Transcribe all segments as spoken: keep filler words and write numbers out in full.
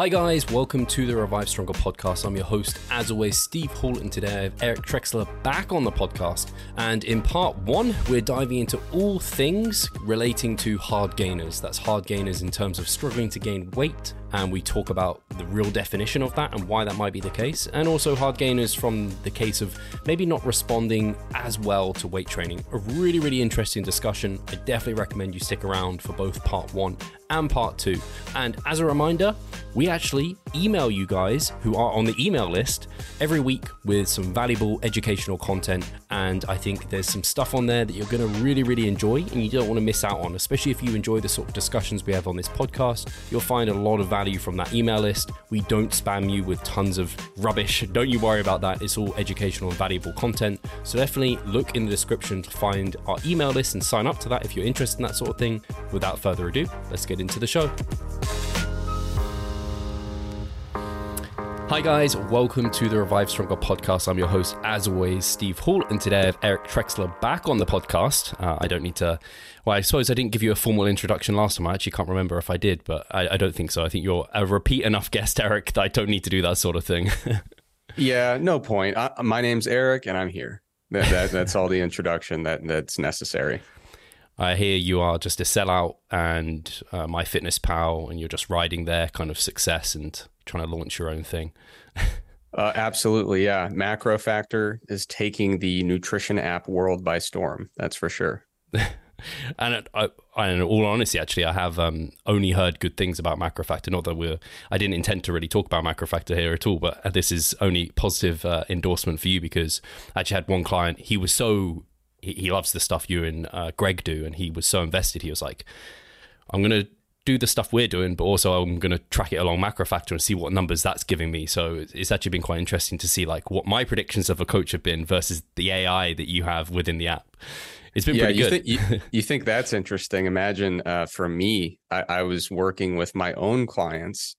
Hi guys, welcome to the Revive Stronger podcast. I'm your host, as always, Steve Hall, and today I have Eric Trexler back on the podcast. And in part one, we're diving into all things relating to hard gainers. That's hard gainers in terms of struggling to gain weight, and we talk about the real definition of that and why that might be the case, and also hard gainers from the case of maybe not responding as well to weight training. A really, really interesting discussion. I definitely recommend you stick around for both part one and part two. And as a reminder, we actually email you guys who are on the email list every week with some valuable educational content. And I think there's some stuff on there that you're going to really, really enjoy and you don't want to miss out on, especially if you enjoy the sort of discussions we have on this podcast. You'll find a lot of value from that email list. We don't spam you with tons of rubbish. Don't you worry about that. It's all educational and valuable content. So definitely look in the description to find our email list and sign up to that if you're interested in that sort of thing. Without further ado, let's get into the show. Hi guys, welcome to the Revive Stronger podcast. I'm your host, as always, Steve Hall, and today I have Eric Trexler back on the podcast. Uh, I don't need to, well, I suppose I didn't give you a formal introduction last time. I actually can't remember if I did, but I, I don't think so. I think you're a repeat enough guest, Eric, that I don't need to do that sort of thing. Yeah, no point. I, my name's Eric and I'm here. That, that, that's all the introduction that that's necessary. I hear you are just a sellout and uh, MyFitnessPal, and you're just riding their kind of success and trying to launch your own thing. uh, absolutely. Yeah. Macro Factor is taking the nutrition app world by storm. That's for sure. And I, I, in all honesty, actually, I have um, only heard good things about Macro Factor. Not that we're, I didn't intend to really talk about Macro Factor here at all, but this is only positive uh, endorsement for you, because I actually had one client. He was so He loves the stuff you and uh, Greg do. And he was so invested. He was like, I'm going to do the stuff we're doing, but also I'm going to track it along Macro Factor and see what numbers that's giving me. So it's actually been quite interesting to see like what my predictions of a coach have been versus the A I that you have within the app. It's been yeah, pretty you good. Th- you, you think that's interesting. Imagine uh, for me, I, I was working with my own clients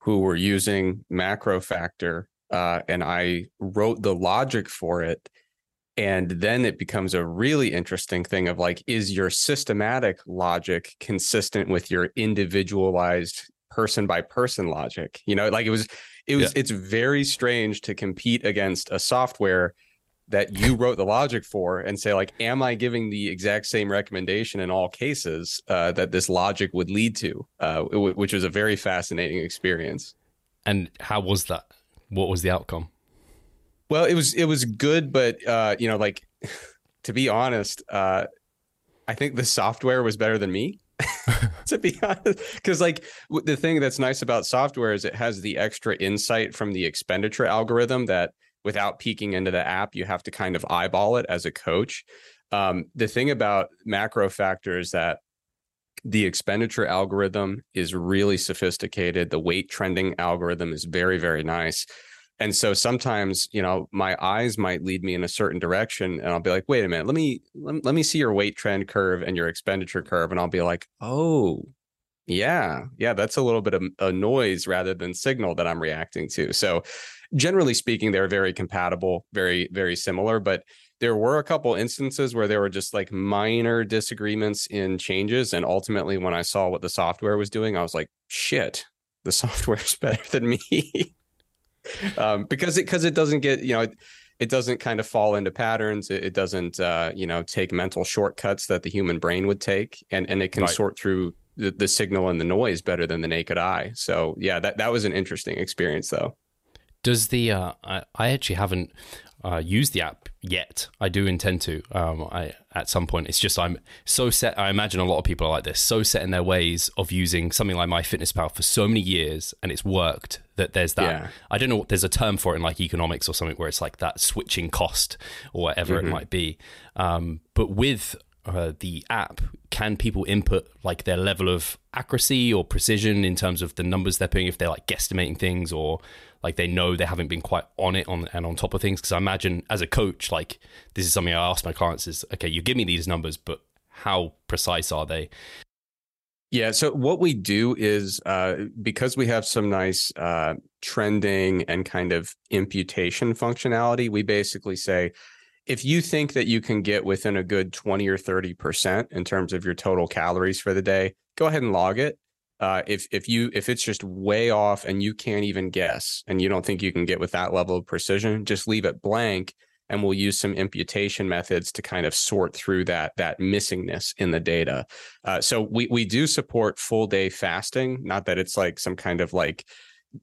who were using Macro Factor uh, and I wrote the logic for it. And then it becomes a really interesting thing of like, is your systematic logic consistent with your individualized person by person logic? You know, like it was, it was, yeah. It's very strange to compete against a software that you wrote the logic for and say like, am I giving the exact same recommendation in all cases uh, that this logic would lead to, uh, which was a very fascinating experience. And how was that? What was the outcome? Well, it was it was good, but, uh, you know, like, to be honest, uh, I think the software was better than me, to be honest, because like the thing that's nice about software is it has the extra insight from the expenditure algorithm that without peeking into the app, you have to kind of eyeball it as a coach. Um, the thing about Macro Factor is that the expenditure algorithm is really sophisticated. The weight trending algorithm is very, very nice. And so sometimes, you know, my eyes might lead me in a certain direction and I'll be like, wait a minute, let me, let, let me see your weight trend curve and your expenditure curve. And I'll be like, oh, yeah, yeah, that's a little bit of a noise rather than signal that I'm reacting to. So generally speaking, they're very compatible, very, very similar. But there were a couple instances where there were just like minor disagreements in changes. And ultimately, when I saw what the software was doing, I was like, shit, the software's better than me. Um, because it because it doesn't get, you know, it, it doesn't kind of fall into patterns. It, it doesn't, uh, you know, take mental shortcuts that the human brain would take. And, and it can right. sort through the, the signal and the noise better than the naked eye. So, yeah, that, that was an interesting experience, though. Does the uh, I, I actually haven't uh, used the app yet. I do intend to um, I at some point. It's just I'm so set. I imagine a lot of people are like this, so set in their ways of using something like MyFitnessPal for so many years and it's worked that there's that. Yeah. I don't know what there's a term for it in like economics or something where it's like that switching cost or whatever mm-hmm. it might be. Um, but with uh, the app, can people input like their level of accuracy or precision in terms of the numbers they're putting if they're like guesstimating things or like they know they haven't been quite on it on and on top of things? Because I imagine as a coach, like this is something I ask my clients is, okay, you give me these numbers, but how precise are they? Yeah. So what we do is uh, because we have some nice uh, trending and kind of imputation functionality, we basically say, if you think that you can get within a good twenty or thirty percent in terms of your total calories for the day, go ahead and log it. Uh, if if you if it's just way off and you can't even guess and you don't think you can get with that level of precision, just leave it blank, and we'll use some imputation methods to kind of sort through that that missingness in the data. Uh, so we we do support full day fasting. Not that it's like some kind of like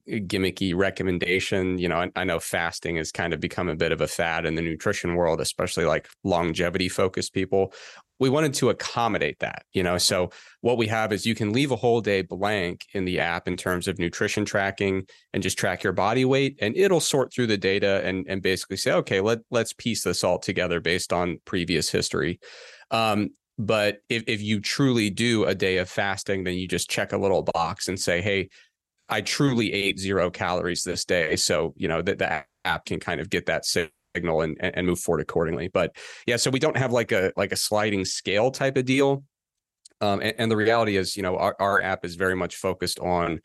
gimmicky recommendation. You know, I, I know fasting has kind of become a bit of a fad in the nutrition world, especially like longevity focused people. We wanted to accommodate that, you know, so what we have is you can leave a whole day blank in the app in terms of nutrition tracking and just track your body weight, and it'll sort through the data and, and basically say, okay, let, let's piece this all together based on previous history. Um, but if, if you truly do a day of fasting, then you just check a little box and say, hey, I truly ate zero calories this day. So, you know, that the app can kind of get that signal and, and move forward accordingly. But yeah, so we don't have like a like a sliding scale type of deal. Um, and, and the reality is, you know, our, our app is very much focused on,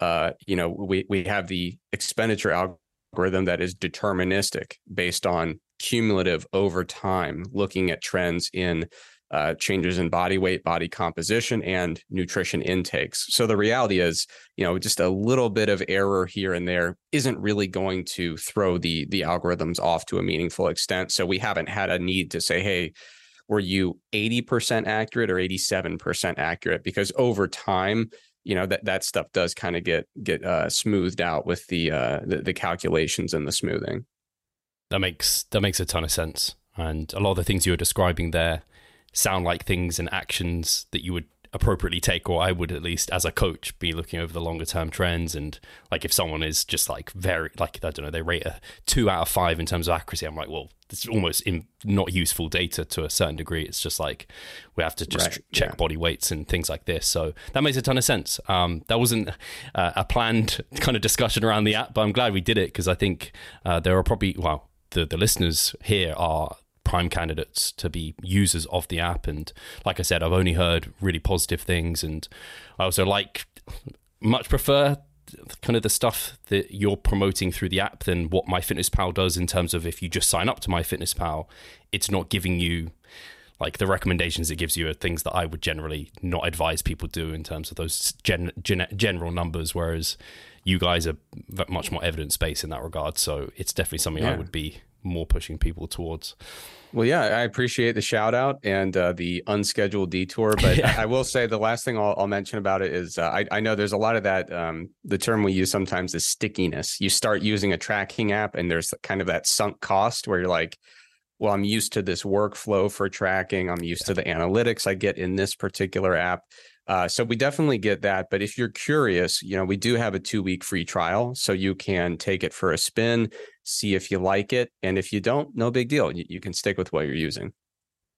uh, you know, we we have the expenditure algorithm that is deterministic based on cumulative over time, looking at trends in Uh, changes in body weight, body composition, and nutrition intakes. So the reality is, you know, just a little bit of error here and there isn't really going to throw the the algorithms off to a meaningful extent. So we haven't had a need to say, hey, were you eighty percent accurate or eighty-seven percent accurate? Because over time, you know, that that stuff does kind of get get uh, smoothed out with the, uh, the the calculations and the smoothing. That makes that makes a ton of sense, and a lot of the things you were describing there sound like things and actions that you would appropriately take, or I would at least as a coach be looking over the longer term trends. And like, if someone is just like very, like, I don't know, they rate a two out of five in terms of accuracy, I'm like, well, it's almost in not useful data to a certain degree. It's just like, we have to just right, check yeah. body weights and things like this. So that makes a ton of sense. Um, that wasn't uh, a planned kind of discussion around the app, but I'm glad we did it, because I think uh, there are probably, well, the, the listeners here are prime candidates to be users of the app. And like I said, I've only heard really positive things. And I also like, much prefer kind of the stuff that you're promoting through the app than what MyFitnessPal does, in terms of if you just sign up to MyFitnessPal, it's not giving you like the recommendations it gives you are things that I would generally not advise people do in terms of those gen- gen- general numbers. Whereas you guys are much more evidence-based in that regard. So it's definitely something yeah. I would be more pushing people towards. Well, yeah, I appreciate the shout out and uh, the unscheduled detour, but yeah. I, I will say the last thing I'll, I'll mention about it is uh, I, I know there's a lot of that. Um, the term we use sometimes is stickiness. You start using a tracking app and there's kind of that sunk cost where you're like, well, I'm used to this workflow for tracking. I'm used yeah. to the analytics I get in this particular app. Uh, so we definitely get that. But if you're curious, you know, we do have a two week free trial, so you can take it for a spin, see if you like it. And if you don't, no big deal. You, you can stick with what you're using.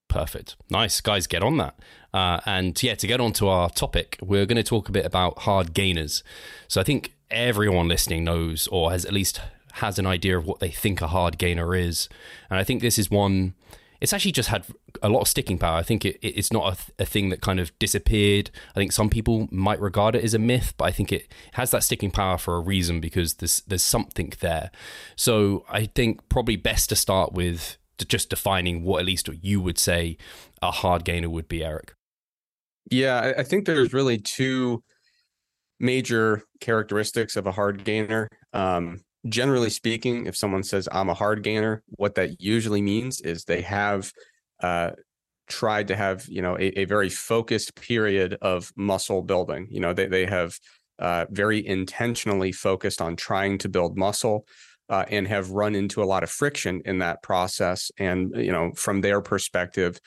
Perfect. Nice. Guys, get on that. Uh, and yeah, to get on to our topic, we're going to talk a bit about hard gainers. So I think everyone listening knows, or has at least has an idea of what they think a hard gainer is. And I think this is one, it's actually just had a lot of sticking power. I think it, it, it's not a, th- a thing that kind of disappeared. I think some people might regard it as a myth, but I think it has that sticking power for a reason, because there's, there's something there. So I think probably best to start with to just defining what at least what you would say a hard gainer would be, Eric. Yeah, I think there's really two major characteristics of a hard gainer. Um, Generally speaking, if someone says I'm a hard gainer, what that usually means is they have uh, tried to have, you know, a, a very focused period of muscle building. You know, they they have uh, very intentionally focused on trying to build muscle uh, and have run into a lot of friction in that process. And, you know, from their perspective,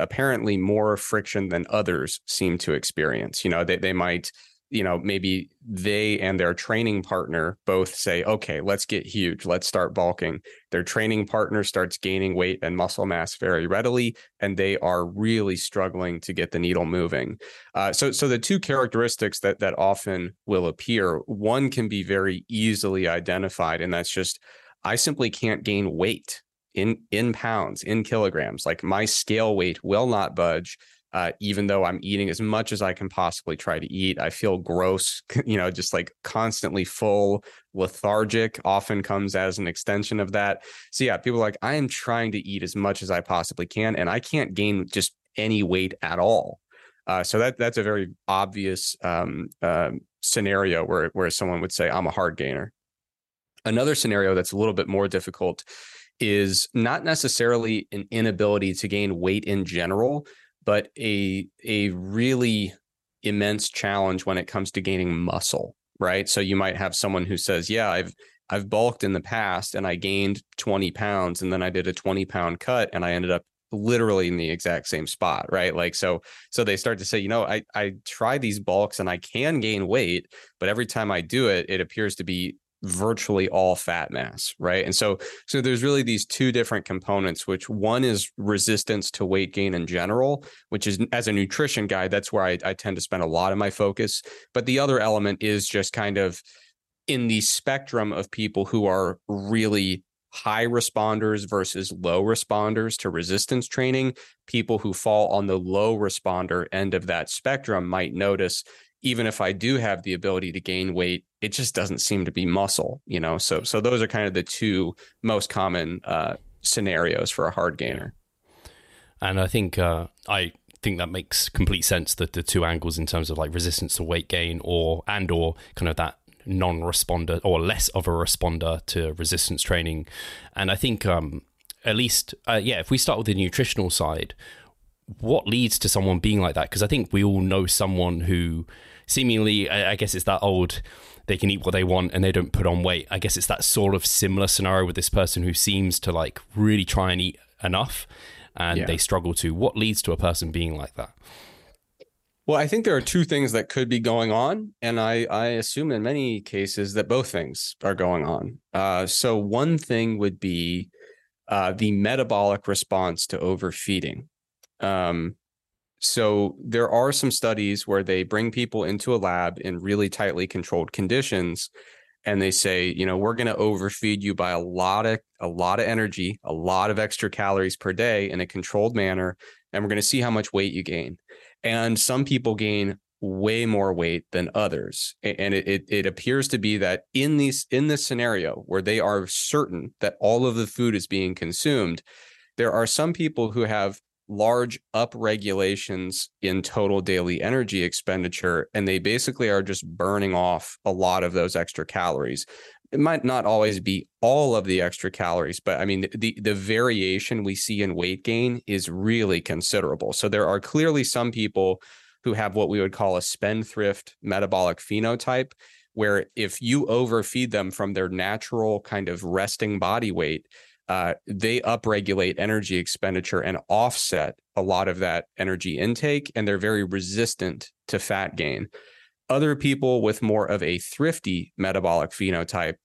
apparently more friction than others seem to experience. You know, they they might, you know, maybe they and their training partner both say, okay, let's get huge. Let's start bulking. Their training partner starts gaining weight and muscle mass very readily, and they are really struggling to get the needle moving. Uh, so, so the two characteristics that that often will appear, one can be very easily identified, and that's just, I simply can't gain weight in, in pounds, in kilograms. Like my scale weight will not budge. Uh, even though I'm eating as much as I can possibly try to eat, I feel gross, you know, just like constantly full, lethargic often comes as an extension of that. So yeah, people are like, I am trying to eat as much as I possibly can, and I can't gain just any weight at all. Uh, so that that's a very obvious um, uh, scenario where where someone would say, I'm a hard gainer. Another scenario that's a little bit more difficult is not necessarily an inability to gain weight in general, but a a really immense challenge when it comes to gaining muscle, right? So you might have someone who says, yeah, I've I've bulked in the past and I gained twenty pounds and then I did a twenty pound cut and I ended up literally in the exact same spot, right? Like, so, so they start to say, you know, I, I try these bulks and I can gain weight, but every time I do it, it appears to be virtually all fat mass, right? And so, so there's really these two different components, which one is resistance to weight gain in general, which is, as a nutrition guy, that's where I, I tend to spend a lot of my focus. But the other element is just kind of in the spectrum of people who are really high responders versus low responders to resistance training. People who fall on the low responder end of that spectrum might notice, even if I do have the ability to gain weight, it just doesn't seem to be muscle, you know? So, so those are kind of the two most common uh, scenarios for a hard gainer. And I think, uh, I think that makes complete sense, that the two angles in terms of like resistance to weight gain or, and, or kind of that non-responder or less of a responder to resistance training. And I think, um, at least, uh, yeah, if we start with the nutritional side, what leads to someone being like that? Because I think we all know someone who seemingly, I, I guess it's that old, they can eat what they want and they don't put on weight. I guess it's that sort of similar scenario with this person who seems to like really try and eat enough and yeah. they struggle to. What leads to a person being like that? Well, I think there are two things that could be going on. And I, I assume in many cases that both things are going on. Uh, so one thing would be uh, the metabolic response to overfeeding. Um, so there are some studies where they bring people into a lab in really tightly controlled conditions. And they say, you know, we're going to overfeed you by a lot of a lot of energy, a lot of extra calories per day in a controlled manner. And we're going to see how much weight you gain. And some people gain way more weight than others. And it, it it appears to be that in these in this scenario where they are certain that all of the food is being consumed, there are some people who have large upregulations in total daily energy expenditure, and they basically are just burning off a lot of those extra calories. It might not always be all of the extra calories, but I mean, the, the variation we see in weight gain is really considerable. So there are clearly some people who have what we would call a spendthrift metabolic phenotype, where if you overfeed them from their natural kind of resting body weight, uh, they upregulate energy expenditure and offset a lot of that energy intake, and they're very resistant to fat gain. Other people with more of a thrifty metabolic phenotype,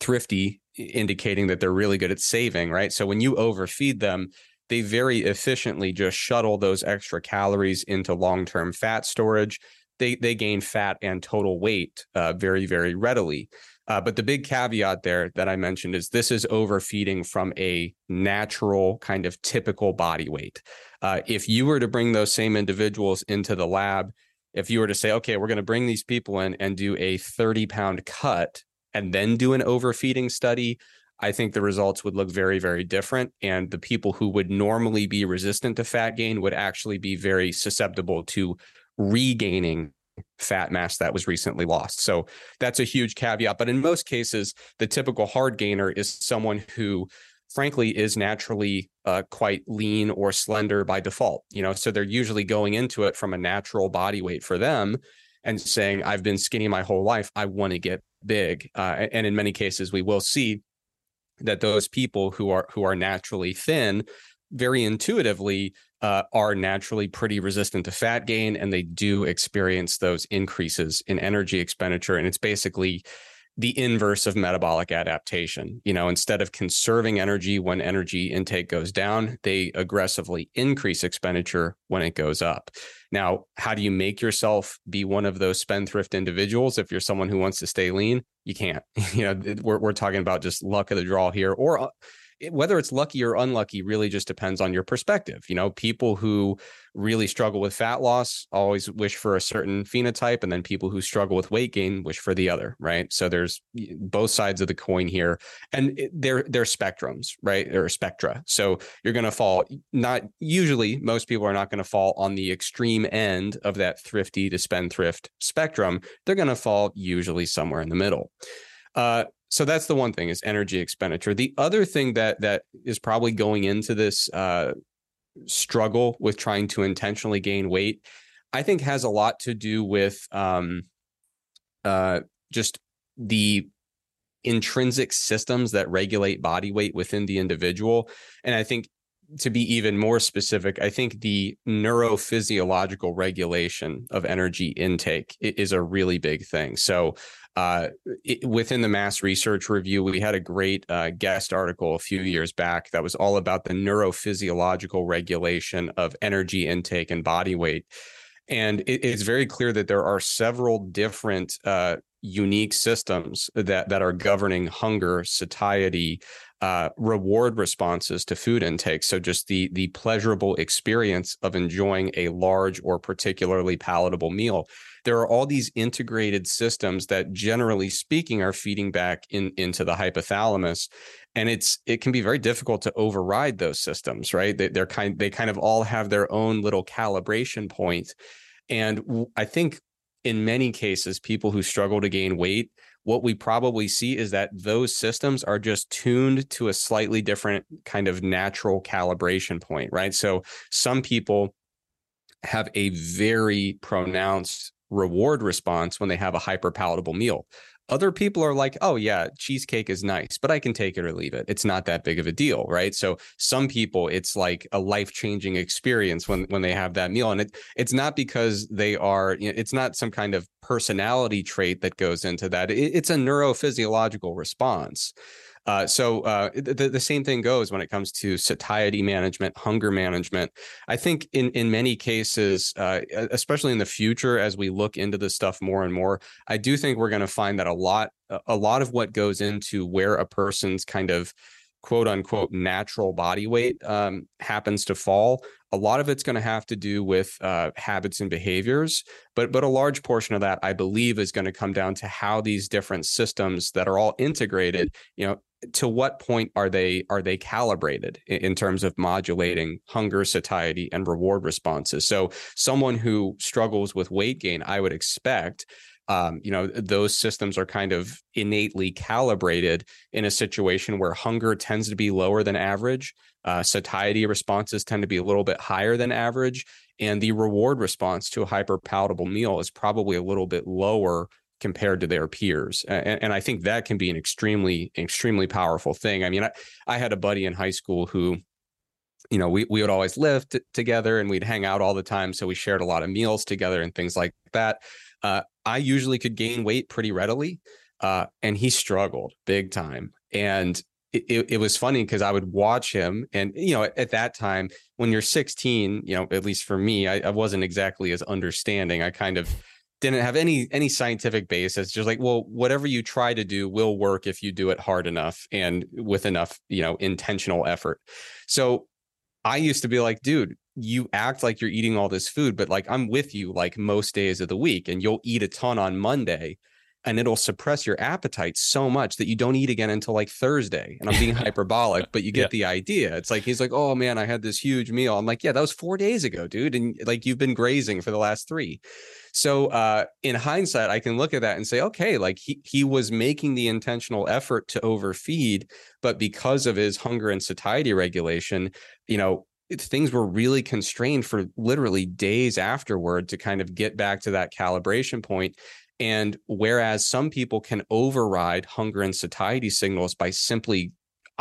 thrifty indicating that they're really good at saving, right? So when you overfeed them, they very efficiently just shuttle those extra calories into long-term fat storage. They they gain fat and total weight uh, very, very readily. Uh, but the big caveat there that I mentioned is this is overfeeding from a natural kind of typical body weight. Uh, if you were to bring those same individuals into the lab, if you were to say, okay, we're going to bring these people in and do a thirty pound cut and then do an overfeeding study, I think the results would look very, very different. And the people who would normally be resistant to fat gain would actually be very susceptible to regaining fat mass that was recently lost. So that's a huge caveat. But in most cases, the typical hard gainer is someone who, frankly, is naturally uh, quite lean or slender by default. You know, so they're usually going into it from a natural body weight for them and saying, I've been skinny my whole life. I want to get big. Uh, and in many cases, we will see that those people who are who are naturally thin, very intuitively, uh, are naturally pretty resistant to fat gain, and they do experience those increases in energy expenditure. And it's basically the inverse of metabolic adaptation. You know, instead of conserving energy when energy intake goes down, they aggressively increase expenditure when it goes up. Now, how do you make yourself be one of those spendthrift individuals if you're someone who wants to stay lean? You can't. You know, we're we're talking about just luck of the draw here, or whether it's lucky or unlucky really just depends on your perspective. You know, people who really struggle with fat loss always wish for a certain phenotype, and then people who struggle with weight gain wish for the other, right? So there's both sides of the coin here, and they're, they're spectrums, right? They're spectra. So you're going to fall, not usually, most people are not going to fall on the extreme end of that thrifty to spendthrift spectrum. They're going to fall usually somewhere in the middle. Uh, So that's the one thing, is energy expenditure. The other thing that that is probably going into this uh, struggle with trying to intentionally gain weight, I think has a lot to do with um, uh, just the intrinsic systems that regulate body weight within the individual. And I think, to be even more specific, I think the neurophysiological regulation of energy intake is a really big thing. So uh, it, within the Mass Research Review, we had a great uh, guest article a few years back that was all about the neurophysiological regulation of energy intake and body weight. And it, it's very clear that there are several different uh, unique systems that, that are governing hunger, satiety, Uh, reward responses to food intake. So just the the pleasurable experience of enjoying a large or particularly palatable meal. There are all these integrated systems that, generally speaking, are feeding back in, into the hypothalamus, and it's it can be very difficult to override those systems, right? They, they're kind they kind of all have their own little calibration point, and I think in many cases, people who struggle to gain weight, what we probably see is that those systems are just tuned to a slightly different kind of natural calibration point, right? So some people have a very pronounced reward response when they have a hyperpalatable meal. Other people are like, oh yeah, cheesecake is nice, but I can take it or leave it. It's not that big of a deal, right? So some people, it's like a life-changing experience when, when they have that meal. And it it's not because they are, you know, it's not some kind of personality trait that goes into that. It, it's a neurophysiological response. Uh, so uh, the, the same thing goes when it comes to satiety management, hunger management. I think in, in many cases, uh, especially in the future, as we look into this stuff more and more, I do think we're going to find that a lot, a lot of what goes into where a person's kind of quote unquote natural body weight um, happens to fall, a lot of it's going to have to do with uh, habits and behaviors, but but a large portion of that, I believe, is going to come down to how these different systems that are all integrated, you know, to what point are they are they calibrated in terms of modulating hunger, satiety, and reward responses. So someone who struggles with weight gain, I would expect, Um, you know, those systems are kind of innately calibrated in a situation where hunger tends to be lower than average, uh, satiety responses tend to be a little bit higher than average, and the reward response to a hyperpalatable meal is probably a little bit lower compared to their peers. And, and I think that can be an extremely, extremely powerful thing. I mean, I, I had a buddy in high school who, you know, we, we would always live t- together and we'd hang out all the time. So we shared a lot of meals together and things like that. Uh, I usually could gain weight pretty readily, uh, and he struggled big time. And it, it, it was funny because I would watch him. And, you know, at, at that time, when you're sixteen, you know, at least for me, I, I wasn't exactly as understanding. I kind of didn't have any any scientific basis. Just like, well, whatever you try to do will work if you do it hard enough and with enough, you know, intentional effort. So I used to be like, dude, you act like you're eating all this food, but like I'm with you like most days of the week, and you'll eat a ton on Monday and it'll suppress your appetite so much that you don't eat again until like Thursday. And I'm being hyperbolic, but you get yeah. the idea. It's like, he's like, oh man, I had this huge meal. I'm like, yeah, that was four days ago, dude. And like, you've been grazing for the last three. So uh, in hindsight, I can look at that and say, okay, like he he was making the intentional effort to overfeed, but because of his hunger and satiety regulation, you know, things were really constrained for literally days afterward to kind of get back to that calibration point. And whereas some people can override hunger and satiety signals by simply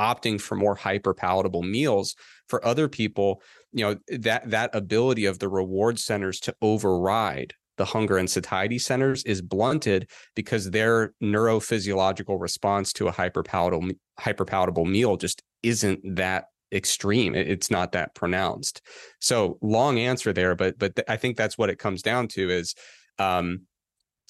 opting for more hyperpalatable meals, for other people, you know, that that ability of the reward centers to override the hunger and satiety centers is blunted because their neurophysiological response to a hyperpalatable hyperpalatable meal just isn't that extreme. It's not that pronounced. So long answer there, but but th- I think that's what it comes down to is um,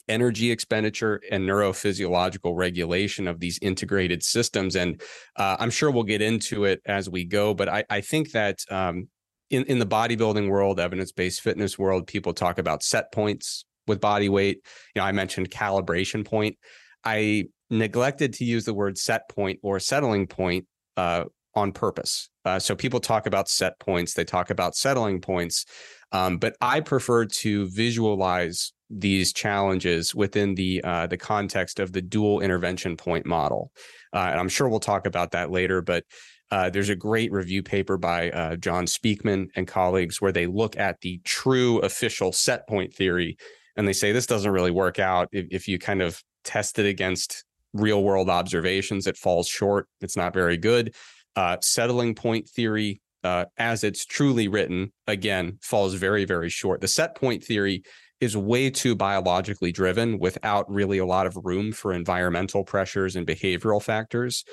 energy expenditure and neurophysiological regulation of these integrated systems. And uh, I'm sure we'll get into it as we go, but I, I think that um, in, in the bodybuilding world, evidence-based fitness world, people talk about set points with body weight. You know, I mentioned calibration point. I neglected to use the word set point or settling point uh, on purpose. Uh, so people talk about set points, they talk about settling points, um, but I prefer to visualize these challenges within the uh, the context of the dual intervention point model. Uh, and I'm sure we'll talk about that later, but uh, there's a great review paper by uh, John Speakman and colleagues where they look at the true official set point theory, and they say this doesn't really work out. If, if you kind of test it against real world observations, it falls short. It's not very good. Uh, settling point theory, uh, as it's truly written, again, falls very, very short. The set point theory is way too biologically driven without really a lot of room for environmental pressures and behavioral factors.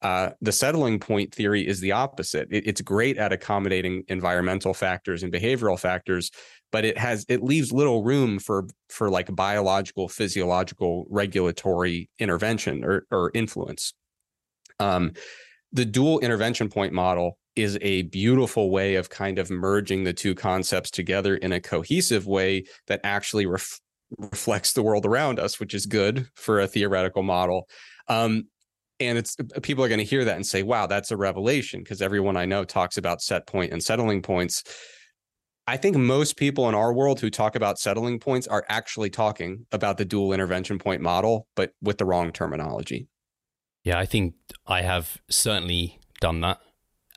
Uh, the settling point theory is the opposite. It, it's great at accommodating environmental factors and behavioral factors, but it has it leaves little room for for like biological, physiological, regulatory intervention or, or influence. Um, the dual intervention point model is a beautiful way of kind of merging the two concepts together in a cohesive way that actually ref- reflects the world around us, which is good for a theoretical model. Um, and it's people are going to hear that and say, wow, that's a revelation, because everyone I know talks about set point and settling points. I think most people in our world who talk about settling points are actually talking about the dual intervention point model, but with the wrong terminology. Yeah, I think I have certainly done that.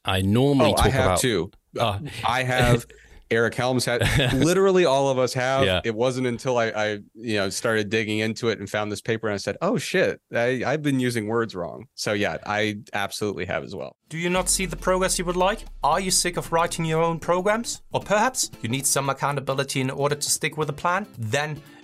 I normally oh, talk I have about... too. Uh, I have. Eric Helms had. Literally, all of us have. Yeah. It wasn't until I, I, you know, started digging into it and found this paper, and I said, "Oh shit, I, I've been using words wrong." So yeah, I absolutely have as well. Do you not see the progress you would like? Are you sick of writing your own programs, or perhaps you need some accountability in order to stick with a plan? Then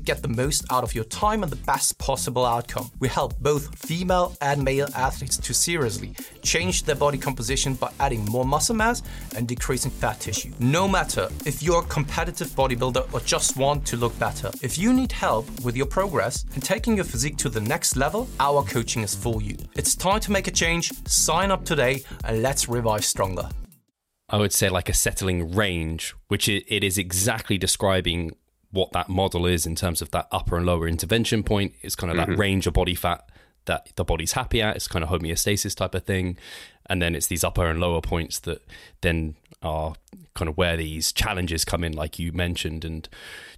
get the most out of your time and the best possible outcome. We help both female and male athletes to seriously change their body composition by adding more muscle mass and decreasing fat tissue. No matter if you're a competitive bodybuilder or just want to look better, if you need help with your progress and taking your physique to the next level, our coaching is for you. It's time to make a change. Sign up today and let's Revive Stronger. I would say like a settling range, which it is exactly describing what that model is in terms of that upper and lower intervention point. It's kind of mm-hmm. that range of body fat that the body's happy at. It's kind of homeostasis type of thing. And then it's these upper and lower points that then are kind of where these challenges come in, like you mentioned. And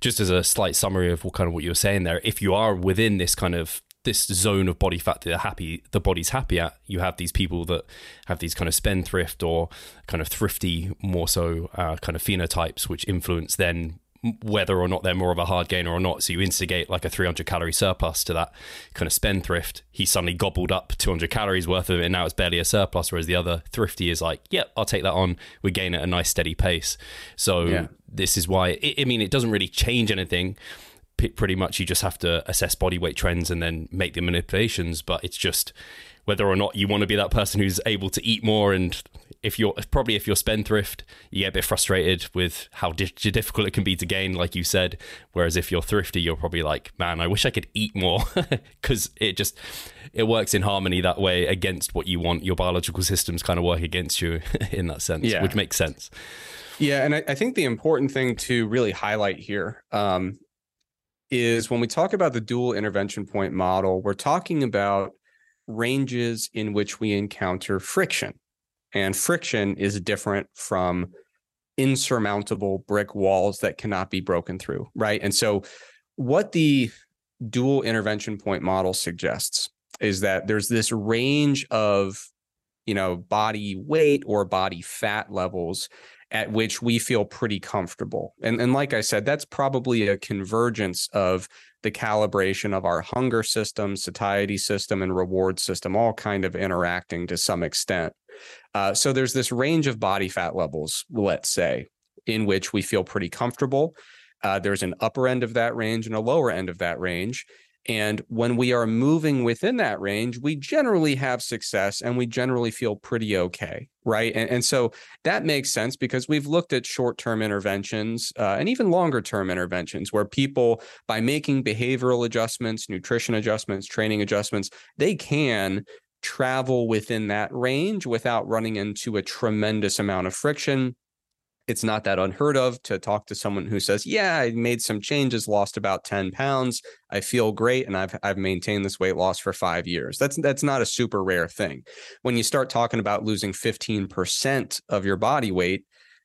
just as a slight summary of what kind of what you were saying there, if you are within this kind of this zone of body fat that they're happy, the body's happy at, you have these people that have these kind of spendthrift or kind of thrifty, more so uh, kind of phenotypes, which influence then whether or not they're more of a hard gainer or not. So you instigate like a three hundred calorie surplus to that kind of spendthrift. He suddenly gobbled up two hundred calories worth of it, and now it's barely a surplus, whereas the other thrifty is like, yeah, I'll take that on. We gain at a nice steady pace. So yeah. This is why, it, I mean, it doesn't really change anything. P- pretty much you just have to assess body weight trends and then make the manipulations, but it's just whether or not you want to be that person who's able to eat more. And if you're probably if you're spendthrift, you get a bit frustrated with how di- difficult it can be to gain, like you said. Whereas if you're thrifty, you're probably like, man, I wish I could eat more, because it just it works in harmony that way against what you want. Your biological systems kind of work against you in that sense, yeah. Which makes sense. Yeah, and I, I think the important thing to really highlight here um, is when we talk about the dual intervention point model, we're talking about ranges in which we encounter friction. And friction is different from insurmountable brick walls that cannot be broken through, right? And so what the dual intervention point model suggests is that there's this range of, you know, body weight or body fat levels at which we feel pretty comfortable. And, and like I said, that's probably a convergence of the calibration of our hunger system, satiety system, and reward system, all kind of interacting to some extent. Uh, so there's this range of body fat levels, let's say, in which we feel pretty comfortable. Uh, there's an upper end of that range and a lower end of that range. And when we are moving within that range, we generally have success and we generally feel pretty okay, right? And, and so that makes sense because we've looked at short-term interventions uh, and even longer-term interventions where people, by making behavioral adjustments, nutrition adjustments, training adjustments, they can travel within that range without running into a tremendous amount of friction. It's not that unheard of to talk to someone who says, yeah, I made some changes, lost about ten pounds. I feel great. And I've I've maintained this weight loss for five years. That's that's not a super rare thing. When you start talking about losing fifteen percent of your body weight,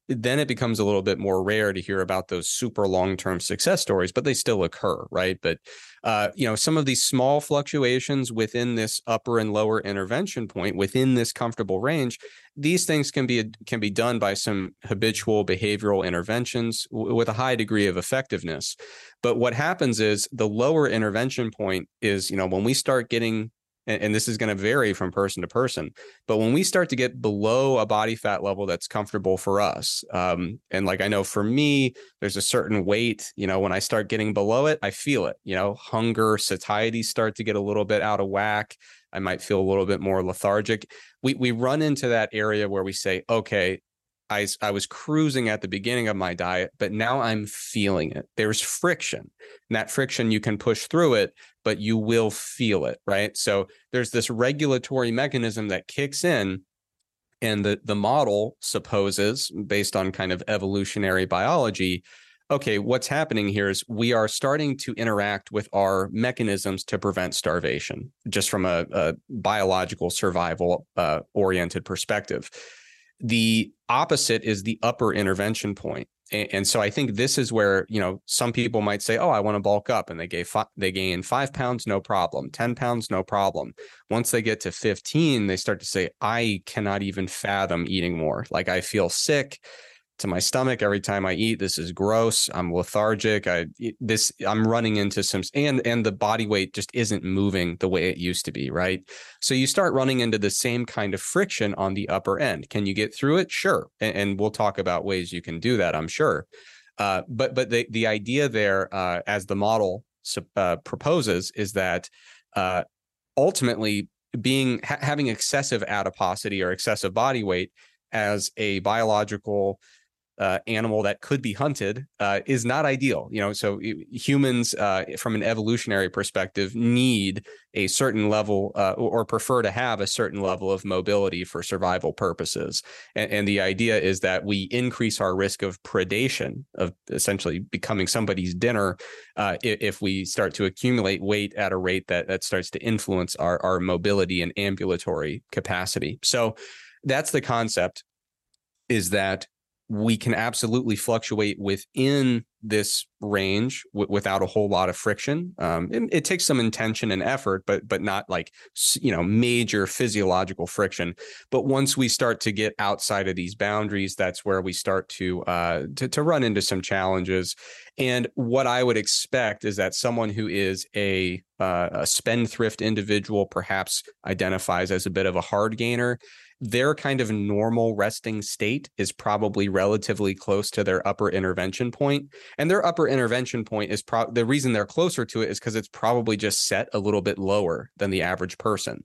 then it becomes a little bit more rare to hear about those super long-term success stories, but they still occur, right? But uh, you know, some of these small fluctuations within this upper and lower intervention point, within this comfortable range, these things can be can be done by some habitual behavioral interventions w- with a high degree of effectiveness. But what happens is the lower intervention point is, you know, when we start getting, and this is going to vary from person to person, but when we start to get below a body fat level that's comfortable for us, um, and like I know for me, there's a certain weight, you know, when I start getting below it, I feel it, you know, hunger, satiety start to get a little bit out of whack. I might feel a little bit more lethargic. We we run into that area where we say, okay, I, I was cruising at the beginning of my diet, but now I'm feeling it. There's friction. And that friction, you can push through it, but you will feel it, right? So there's this regulatory mechanism that kicks in, and the, the model supposes, based on kind of evolutionary biology, okay, what's happening here is we are starting to interact with our mechanisms to prevent starvation, just from a, a biological survival uh, oriented perspective. The opposite is the upper intervention point. And, and so I think this is where, you know, some people might say, oh, I want to bulk up, and they gave fi- they gain five pounds, no problem, ten pounds, no problem. Once they get to fifteen, they start to say, I cannot even fathom eating more. Like, I feel sick to my stomach every time I eat. This is gross. I'm lethargic. I this I'm running into some, and and the body weight just isn't moving the way it used to be, right? So you start running into the same kind of friction on the upper end. Can you get through it? Sure, and, and we'll talk about ways you can do that, I'm sure. Uh, but but the the idea there, uh, as the model uh, proposes, is that uh, ultimately being ha- having excessive adiposity or excessive body weight as a biological Uh, animal that could be hunted uh, is not ideal. You know, so it, humans, uh, from an evolutionary perspective, need a certain level uh, or prefer to have a certain level of mobility for survival purposes. And, and the idea is that we increase our risk of predation, of essentially becoming somebody's dinner, uh, if, if we start to accumulate weight at a rate that, that starts to influence our, our mobility and ambulatory capacity. So that's the concept, is that we can absolutely fluctuate within this range w- without a whole lot of friction. Um, it, it takes some intention and effort, but but not like, you know, major physiological friction. But once we start to get outside of these boundaries, that's where we start to uh, to, to run into some challenges. And what I would expect is that someone who is a, uh, a spendthrift individual, perhaps identifies as a bit of a hard gainer, their kind of normal resting state is probably relatively close to their upper intervention point. And their upper intervention point is pro- the reason they're closer to it is because it's probably just set a little bit lower than the average person.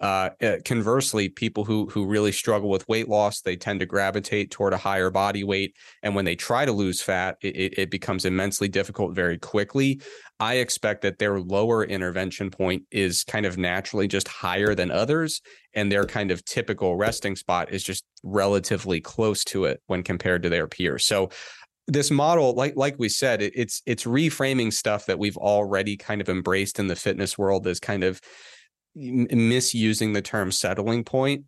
Uh, conversely, people who who really struggle with weight loss, they tend to gravitate toward a higher body weight. And when they try to lose fat, it, it becomes immensely difficult very quickly. I expect that their lower intervention point is kind of naturally just higher than others, and their kind of typical resting spot is just relatively close to it when compared to their peers. So this model, like like we said, it, it's it's reframing stuff that we've already kind of embraced in the fitness world as kind of misusing the term settling point.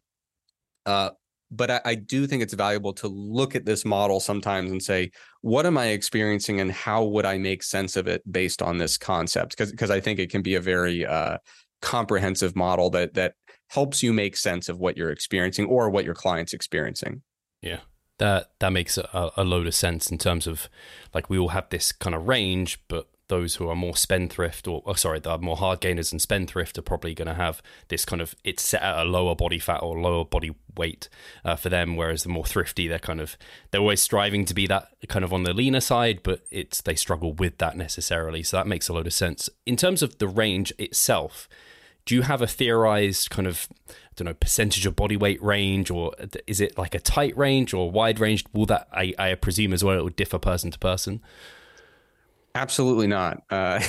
Uh, but I, I do think it's valuable to look at this model sometimes and say, what am I experiencing and how would I make sense of it based on this concept? Because because I think it can be a very uh, comprehensive model that that helps you make sense of what you're experiencing or what your client's experiencing. Yeah, that that makes a, a load of sense in terms of, like, we all have this kind of range, but those who are more spendthrift or, or sorry, that are more hard gainers and spendthrift are probably going to have this kind of, it's set at a lower body fat or lower body weight uh, for them. Whereas the more thrifty, they're kind of, they're always striving to be that kind of on the leaner side, but it's, they struggle with that necessarily. So that makes a load of sense. In terms of the range itself, do you have a theorized kind of, I don't know, percentage of body weight range, or is it like a tight range or wide range? Will that, I, I presume as well, it would differ person to person. Absolutely not. Uh,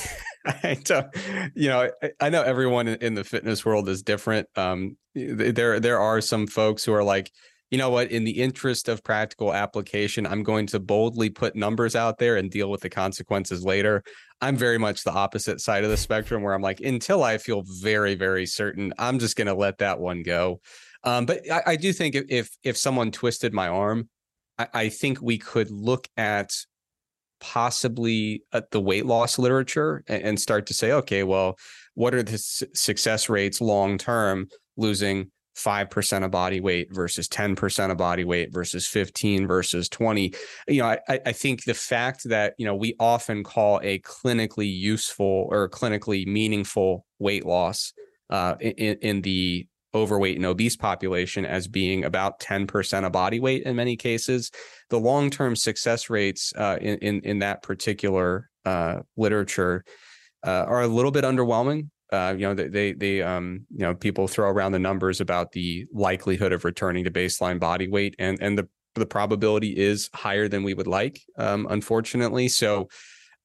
I don't, you know, I, I know everyone in the fitness world is different. Um, there, there are some folks who are like, you know what, in the interest of practical application, I'm going to boldly put numbers out there and deal with the consequences later. I'm very much the opposite side of the spectrum, where I'm like, until I feel very, very certain, I'm just going to let that one go. Um, but I, I do think if if someone twisted my arm, I, I think we could look at possibly at the weight loss literature and start to say, okay, well, what are the su- success rates long term, losing five percent of body weight versus ten percent of body weight versus fifteen versus twenty? You know, I, I think the fact that, you know, we often call a clinically useful or clinically meaningful weight loss uh, in, in the overweight and obese population as being about ten percent of body weight in many cases, the long-term success rates uh, in, in, in that particular uh, literature uh, are a little bit underwhelming. Uh, you know, they, they, um, you know, people throw around the numbers about the likelihood of returning to baseline body weight, and, and the, the probability is higher than we would like, um, unfortunately. So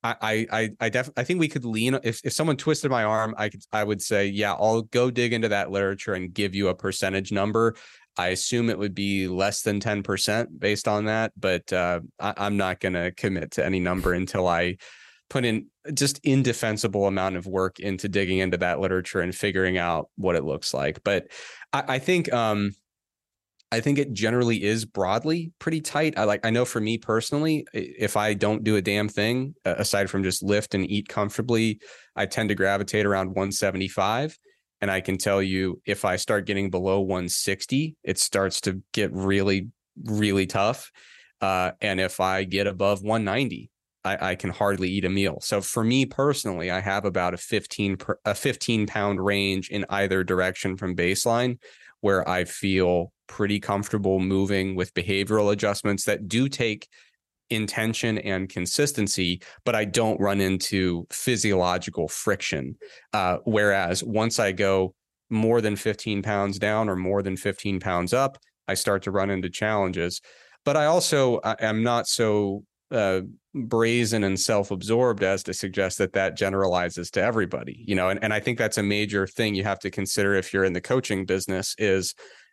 I I I def I think we could lean, if, if someone twisted my arm, I could I would say, yeah, I'll go dig into that literature and give you a percentage number. I assume it would be less than ten percent based on that, but uh, I, I'm not going to commit to any number until I put in just indefensible amount of work into digging into that literature and figuring out what it looks like. But I, I think um I think it generally is broadly pretty tight. I like, I know for me personally, if I don't do a damn thing aside from just lift and eat comfortably, I tend to gravitate around one seventy-five. And I can tell you, if I start getting below one sixty, it starts to get really, really tough. Uh, and if I get above one ninety, I, I can hardly eat a meal. So for me personally, I have about a fifteen per, a fifteen pound range in either direction from baseline, where I feel pretty comfortable moving with behavioral adjustments that do take intention and consistency, but I don't run into physiological friction. Uh, whereas once I go more than fifteen pounds down or more than fifteen pounds up, I start to run into challenges. But I also am not so uh, brazen and self-absorbed as to suggest that that generalizes to everybody, you know, and, and I think that's a major thing you have to consider if you're in the coaching business, is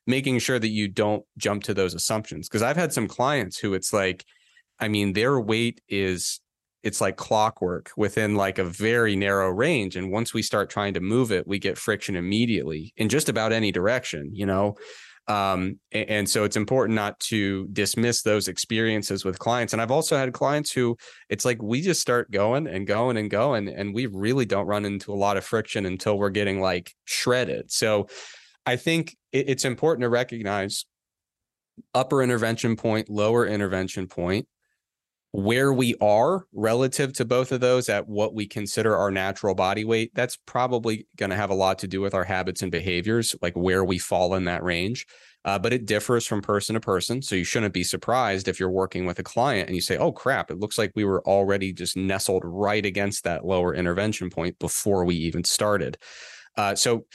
making sure that you don't jump to those assumptions. Because I've had some clients who, it's like, I mean, their weight is, it's like clockwork within like a very narrow range. And once we start trying to move it, we get friction immediately in just about any direction, you know? Um, and, and so it's important not to dismiss those experiences with clients. And I've also had clients who, it's like, we just start going and going and going, and we really don't run into a lot of friction until we're getting like shredded. So I think it's important to recognize upper intervention point, lower intervention point, where we are relative to both of those at what we consider our natural body weight. That's probably going to have a lot to do with our habits and behaviors, like where we fall in that range. Uh, but it differs from person to person. So you shouldn't be surprised if you're working with a client and you say, oh, crap, it looks like we were already just nestled right against that lower intervention point before we even started. Uh, so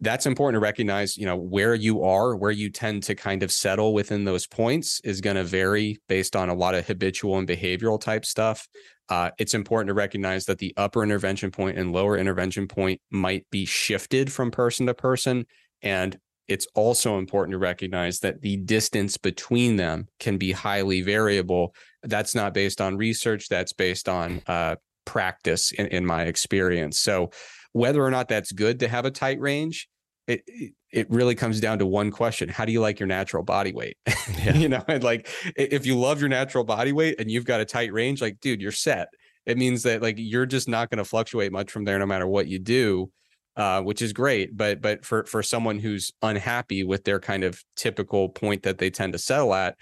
that's important to recognize, you know, where you are, where you tend to kind of settle within those points is going to vary based on a lot of habitual and behavioral type stuff. Uh, it's important to recognize that the upper intervention point and lower intervention point might be shifted from person to person. And it's also important to recognize that the distance between them can be highly variable. That's not based on research. That's based on uh, practice in, in my experience. So whether or not that's good to have a tight range, it it really comes down to one question. How do you like your natural body weight? Yeah. You know, and like, if you love your natural body weight and you've got a tight range, like, dude, you're set. It means that like, you're just not going to fluctuate much from there no matter what you do, uh, which is great. But but for, for someone who's unhappy with their kind of typical point that they tend to settle at,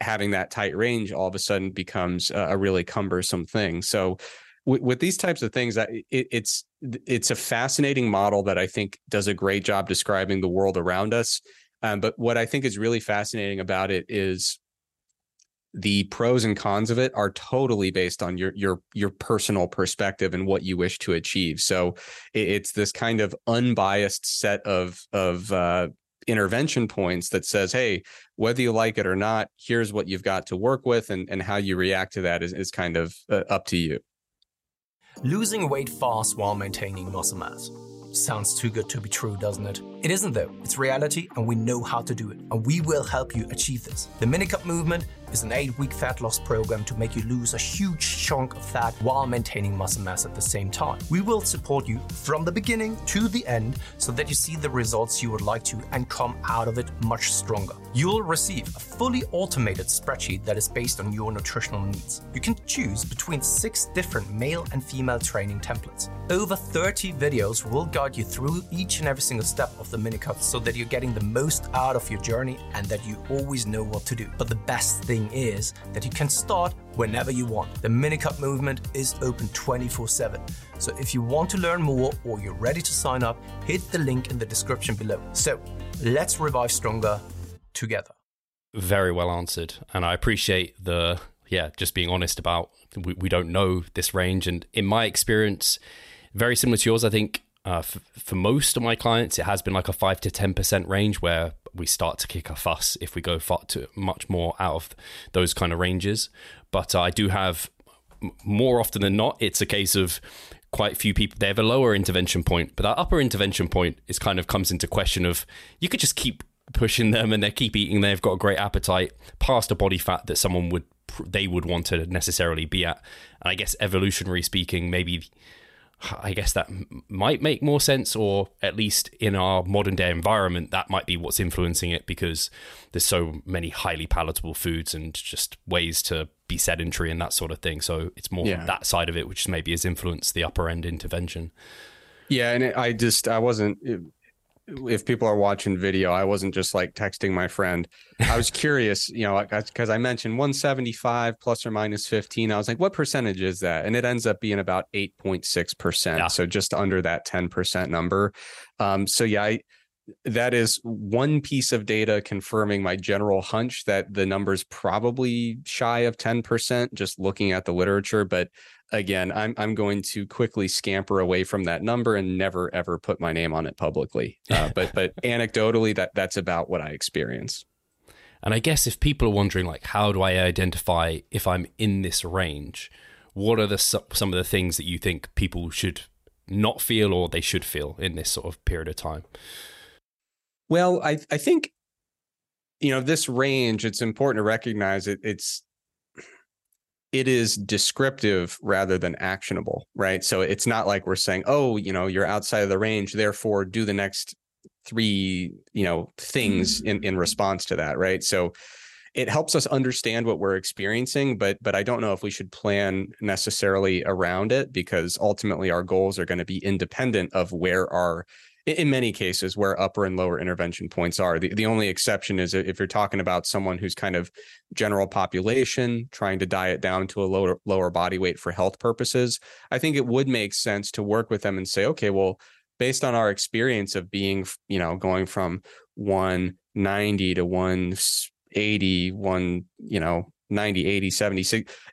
having that tight range all of a sudden becomes a really cumbersome thing. So with, with these types of things, it, it's it's a fascinating model that I think does a great job describing the world around us. Um, but what I think is really fascinating about it is the pros and cons of it are totally based on your your your personal perspective and what you wish to achieve. So it's this kind of unbiased set of of uh, intervention points that says, hey, whether you like it or not, here's what you've got to work with, and, and how you react to that is, is kind of uh, up to you. Losing weight fast while maintaining muscle mass. Sounds too good to be true, doesn't it? It isn't though, it's reality and we know how to do it, and we will help you achieve this. The Minicut Movement is an eight-week fat loss program to make you lose a huge chunk of fat while maintaining muscle mass at the same time. We will support you from the beginning to the end so that you see the results you would like to and come out of it much stronger. You'll receive a fully automated spreadsheet that is based on your nutritional needs. You can choose between six different male and female training templates. Over thirty videos will guide you through each and every single step of the minicut so that you're getting the most out of your journey and that you always know what to do. But the best thing is that you can start whenever you want. The Minicut Movement is open twenty-four seven. So if you want to learn more or you're ready to sign up, hit the link in the description below. So let's revive stronger together. Very well answered. And I appreciate the, yeah, just being honest about, we, we don't know this range. And in my experience, very similar to yours, I think uh, f- for most of my clients, it has been like a five to ten percent range where we start to kick a fuss if we go far too much more out of those kind of ranges. But uh, I do have m- more often than not, it's a case of quite few people. They have a lower intervention point, but that upper intervention point is kind of comes into question of, you could just keep pushing them and they keep eating. They've got a great appetite past a body fat that someone would, they would want to necessarily be at. And I guess evolutionary speaking, maybe I guess that might make more sense, or at least in our modern day environment, that might be what's influencing it, because there's so many highly palatable foods and just ways to be sedentary and that sort of thing. So it's more yeah. from that side of it, which maybe has influenced the upper end intervention. Yeah. And it, I just, I wasn't, if people are watching video, I wasn't just like texting my friend. I was curious, you know, because I mentioned one seventy-five plus or minus fifteen. I was like, what percentage is that? And it ends up being about eight point six percent. Yeah. So just under that ten percent number. Um, so yeah, I, that is one piece of data confirming my general hunch that the number's probably shy of ten percent, just looking at the literature. But again, I'm I'm going to quickly scamper away from that number and never, ever put my name on it publicly. Uh, but but anecdotally, that that's about what I experience. And I guess if people are wondering, like, how do I identify if I'm in this range? What are the some of the things that you think people should not feel or they should feel in this sort of period of time? Well, I I think, you know, this range, it's important to recognize it. It's It is descriptive rather than actionable, right? So it's not like we're saying, oh, you know, you're outside of the range, therefore do the next three, you know, things in, in response to that, right? So it helps us understand what we're experiencing, but but I don't know if we should plan necessarily around it, because ultimately our goals are going to be independent of where our, in many cases, where upper and lower intervention points are. The, the only exception is if you're talking about someone who's kind of general population, trying to diet down to a lower lower body weight for health purposes. I think it would make sense to work with them and say, okay, well, based on our experience of being, you know, going from one ninety to one eighty, one, you know, ninety, eighty, seventy,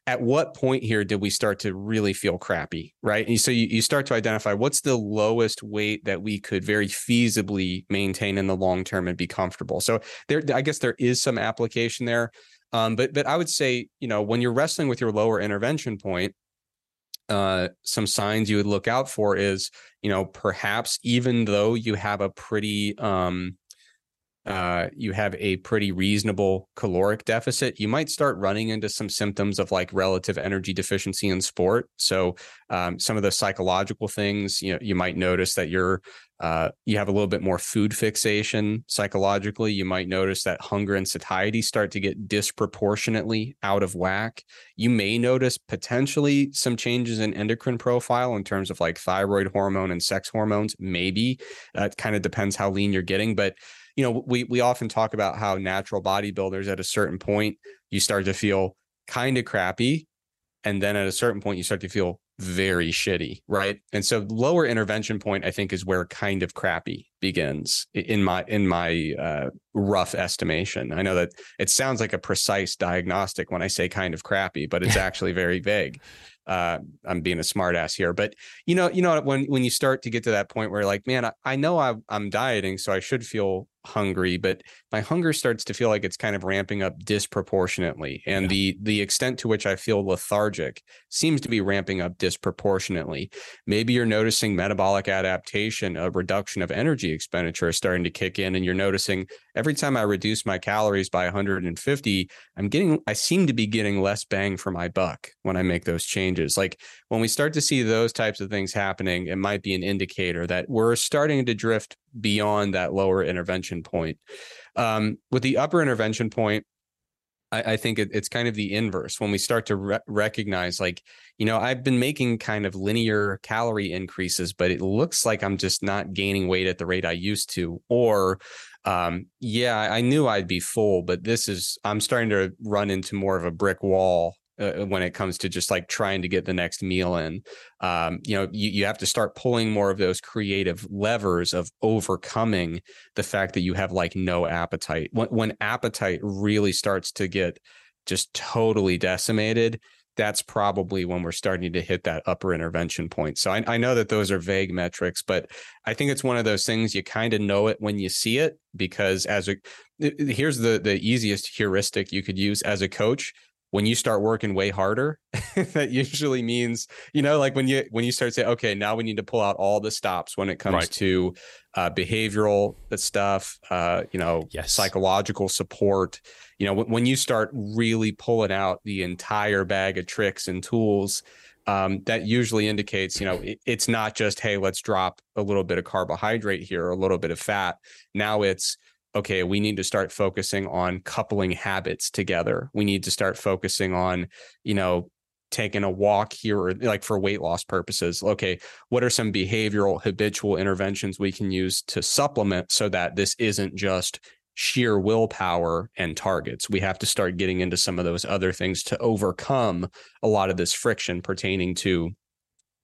at what point here did we start to really feel crappy, right? And so you, you start to identify what's the lowest weight that we could very feasibly maintain in the long term and be comfortable. So there, I guess there is some application there. Um, but but I would say, you know, when you're wrestling with your lower intervention point, uh, some signs you would look out for is, you know, perhaps even though you have a pretty... Um, Uh, you have a pretty reasonable caloric deficit, you might start running into some symptoms of like relative energy deficiency in sport. So um, some of the psychological things, you know, you might notice that you're uh, you have a little bit more food fixation psychologically. You might notice that hunger and satiety start to get disproportionately out of whack. You may notice potentially some changes in endocrine profile in terms of like thyroid hormone and sex hormones. Maybe uh, it kind of depends how lean you're getting, but you know, we we often talk about how natural bodybuilders, at a certain point, you start to feel kind of crappy. And then at a certain point, you start to feel very shitty, right? And so lower intervention point, I think, is where kind of crappy begins, in my in my uh, rough estimation. I know that it sounds like a precise diagnostic when I say kind of crappy, but it's actually very vague. Uh, I'm being a smart ass here, but you know, you know, when when you start to get to that point where, like, man, I, I know I, I'm dieting, so I should feel hungry, but my hunger starts to feel like it's kind of ramping up disproportionately, and yeah. the the extent to which I feel lethargic seems to be ramping up disproportionately. Maybe you're noticing metabolic adaptation, a reduction of energy expenditure is starting to kick in, and you're noticing every time I reduce my calories by one hundred fifty, I'm getting, I seem to be getting less bang for my buck when I make those changes. Like when we start to see those types of things happening, it might be an indicator that we're starting to drift beyond that lower intervention point. Um, with the upper intervention point, I, I think it, it's kind of the inverse. When we start to re- recognize, like, you know, I've been making kind of linear calorie increases, but it looks like I'm just not gaining weight at the rate I used to, or um, yeah, I knew I'd be full, but this is, I'm starting to run into more of a brick wall Uh, when it comes to just like trying to get the next meal in. Um, you know, you, you have to start pulling more of those creative levers of overcoming the fact that you have like no appetite. When, when appetite really starts to get just totally decimated, that's probably when we're starting to hit that upper intervention point. So I, I know that those are vague metrics, but I think it's one of those things you kind of know it when you see it, because as a, here's the the easiest heuristic you could use as a coach. When you start working way harder, that usually means, you know, like when you when you start saying, okay, now we need to pull out all the stops when it comes right. to uh, behavioral stuff, uh, you know, yes. psychological support. You know, when you start really pulling out the entire bag of tricks and tools, um, that usually indicates, you know, it, it's not just, hey, let's drop a little bit of carbohydrate here, or a little bit of fat. Now it's, okay, we need to start focusing on coupling habits together. We need to start focusing on, you know, taking a walk here, or like for weight loss purposes. Okay, what are some behavioral, habitual interventions we can use to supplement so that this isn't just sheer willpower and targets? We have to start getting into some of those other things to overcome a lot of this friction pertaining to,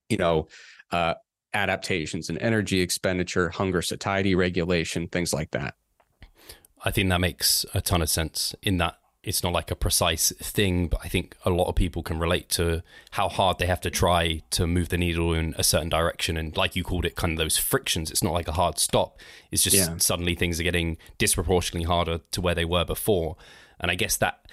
you know, uh, adaptations and energy expenditure, hunger, satiety regulation, things like that. I think that makes a ton of sense, in that it's not like a precise thing, but I think a lot of people can relate to how hard they have to try to move the needle in a certain direction. And like you called it, kind of those frictions, it's not like a hard stop. It's just yeah. suddenly things are getting disproportionately harder to where they were before. And I guess that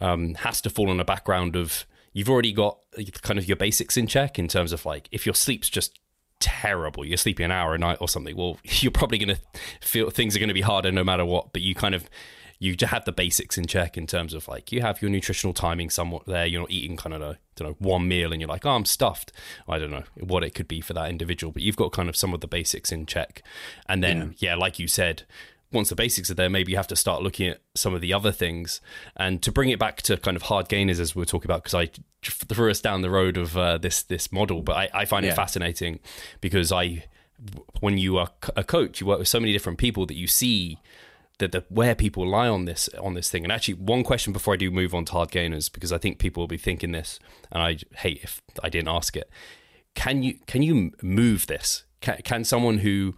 um, has to fall on a background of, you've already got kind of your basics in check, in terms of like, if your sleep's just terrible, you're sleeping an hour a night or something, well, you're probably going to feel things are going to be harder no matter what. But you kind of, you just have the basics in check, in terms of like, you have your nutritional timing somewhat there, you're not eating kind of a, don't know, one meal and you're like, oh, I'm stuffed. I don't know what it could be for that individual, but you've got kind of some of the basics in check. And then yeah, yeah like you said, once the basics are there, maybe you have to start looking at some of the other things. And to bring it back to kind of hard gainers, as we were talking about, because I threw us down the road of uh, this this model, but I, I find yeah. it fascinating, because I, when you are a coach, you work with so many different people that you see that the, where people lie on this on this thing. And actually, one question before I do move on to hard gainers, because I think people will be thinking this, and I hate if I didn't ask it. Can you can you move this? Can, can someone who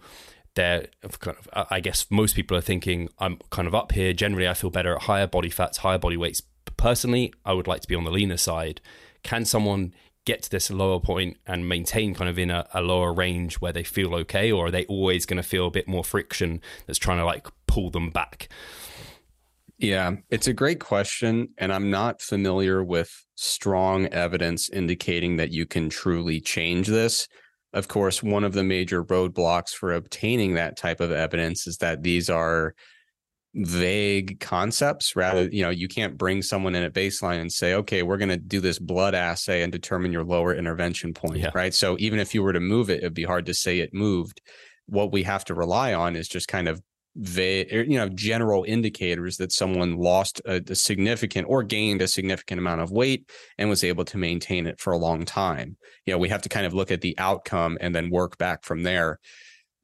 They're kind of, I guess most people are thinking, I'm kind of up here. Generally, I feel better at higher body fats, higher body weights. Personally, I would like to be on the leaner side. Can someone get to this lower point and maintain kind of in a, a lower range where they feel okay? Or are they always going to feel a bit more friction that's trying to like pull them back? Yeah, it's a great question. And I'm not familiar with strong evidence indicating that you can truly change this. Of course, one of the major roadblocks for obtaining that type of evidence is that these are vague concepts. Rather, you know, you can't bring someone in at baseline and say, okay, we're going to do this blood assay and determine your lower intervention point, yeah. right? So even if you were to move it, it'd be hard to say it moved. What we have to rely on is just kind of vague, you know, general indicators that someone lost a, a significant or gained a significant amount of weight and was able to maintain it for a long time. You know, we have to kind of look at the outcome and then work back from there.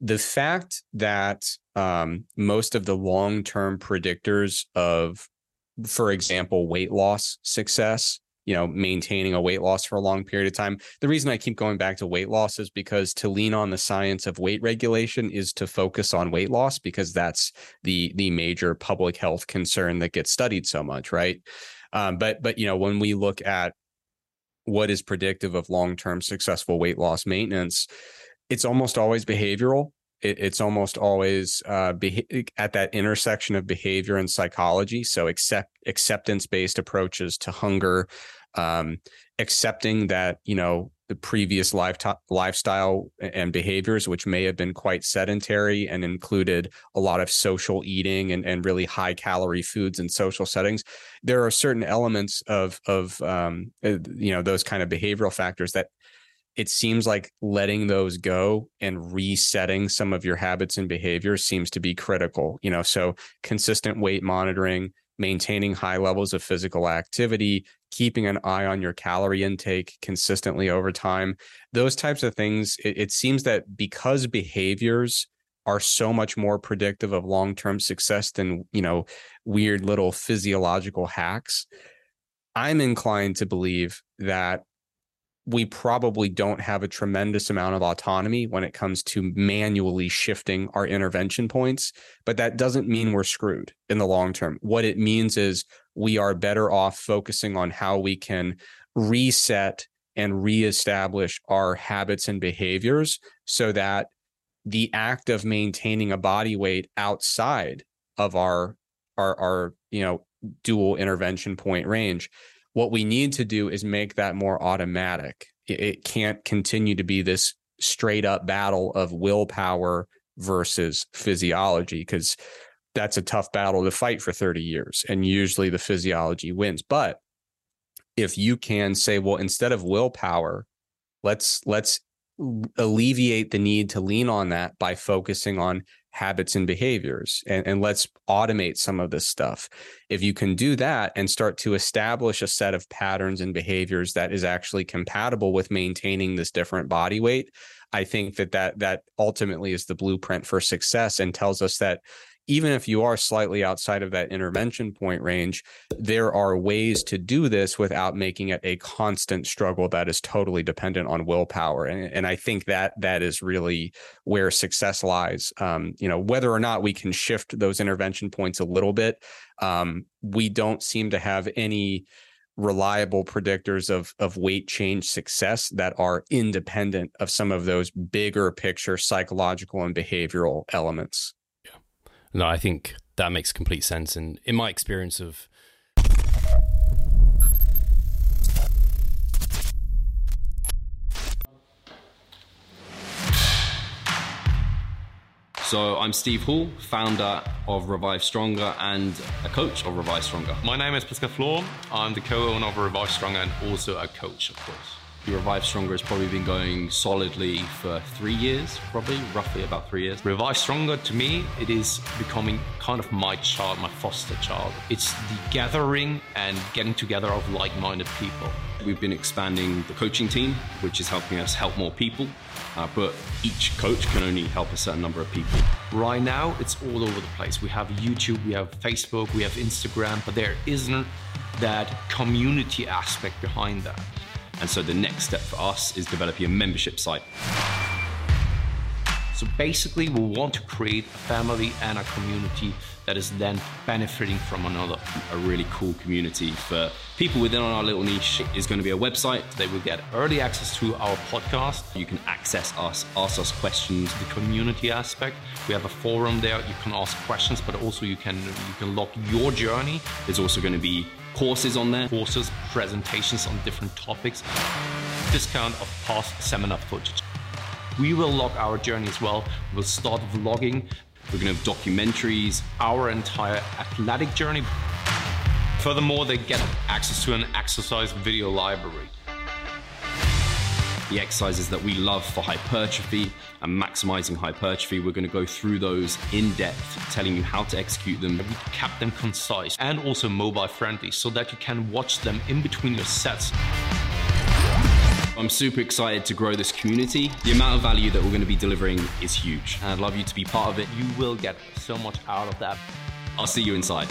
the fact that um, most of the long-term predictors of, for example, weight loss success, you know, maintaining a weight loss for a long period of time. The reason I keep going back to weight loss is because to lean on the science of weight regulation is to focus on weight loss, because that's the the major public health concern that gets studied so much, right? Um, but but you know, when we look at what is predictive of long-term successful weight loss maintenance, it's almost always behavioral. It, it's almost always uh, beha- at that intersection of behavior and psychology. So accept acceptance-based approaches to hunger, um, accepting that, you know, the previous lifet- lifestyle and behaviors, which may have been quite sedentary and included a lot of social eating and, and really high calorie foods in social settings. There are certain elements of, of um, you know, those kind of behavioral factors that it seems like letting those go and resetting some of your habits and behaviors seems to be critical, you know, so consistent weight monitoring, maintaining high levels of physical activity, keeping an eye on your calorie intake consistently over time, those types of things. It, it seems that because behaviors are so much more predictive of long-term success than, you know, weird little physiological hacks, I'm inclined to believe that we probably don't have a tremendous amount of autonomy when it comes to manually shifting our intervention points, but that doesn't mean we're screwed in the long term. What it means is we are better off focusing on how we can reset and reestablish our habits and behaviors so that the act of maintaining a body weight outside of our, our, our, you know, dual intervention point range. What we need to do is make that more automatic. It can't continue to be this straight up battle of willpower versus physiology, because that's a tough battle to fight for thirty years. And usually the physiology wins. But if you can say, well, instead of willpower, let's let's alleviate the need to lean on that by focusing on habits and behaviors, and, and let's automate some of this stuff. If you can do that and start to establish a set of patterns and behaviors that is actually compatible with maintaining this different body weight, I think that that, that ultimately is the blueprint for success and tells us that even if you are slightly outside of that intervention point range, there are ways to do this without making it a constant struggle that is totally dependent on willpower. And, and I think that that is really where success lies. Um, you know, whether or not we can shift those intervention points a little bit, um, we don't seem to have any reliable predictors of of weight change success that are independent of some of those bigger picture psychological and behavioral elements. No, I think that makes complete sense. And in my experience of So I'm Steve Hall, founder of Revive Stronger and a coach of Revive Stronger. My name is Pascal Flor. I'm the co-owner of Revive Stronger and also a coach, of course. Revive Stronger has probably been going solidly for three years, probably, roughly about three years. Revive Stronger, to me, it is becoming kind of my child, my foster child. It's the gathering and getting together of like-minded people. We've been expanding the coaching team, which is helping us help more people, uh, but each coach can only help a certain number of people. Right now, it's all over the place. We have YouTube, we have Facebook, we have Instagram, but there isn't that community aspect behind that. And so the next step for us is developing a membership site. So basically, we want to create a family and a community that is then benefiting from another. A really cool community for people within our little niche is going to be a website. They will get early access to our podcast. You can access us, ask us questions, the community aspect. We have a forum there. You can ask questions, but also you can, you can log your journey. There's also going to be courses on there, courses, presentations on different topics, discount of past seminar footage. We will log our journey as well. We'll start vlogging. We're gonna have documentaries, our entire athletic journey. Furthermore, they get access to an exercise video library. The exercises that we love for hypertrophy and maximizing hypertrophy, we're going to go through those in depth, telling you how to execute them. We kept them concise and also mobile friendly so that you can watch them in between your sets. I'm super excited to grow this community. The amount of value that we're going to be delivering is huge, and I'd love you to be part of it. You will get so much out of that. I'll see you inside.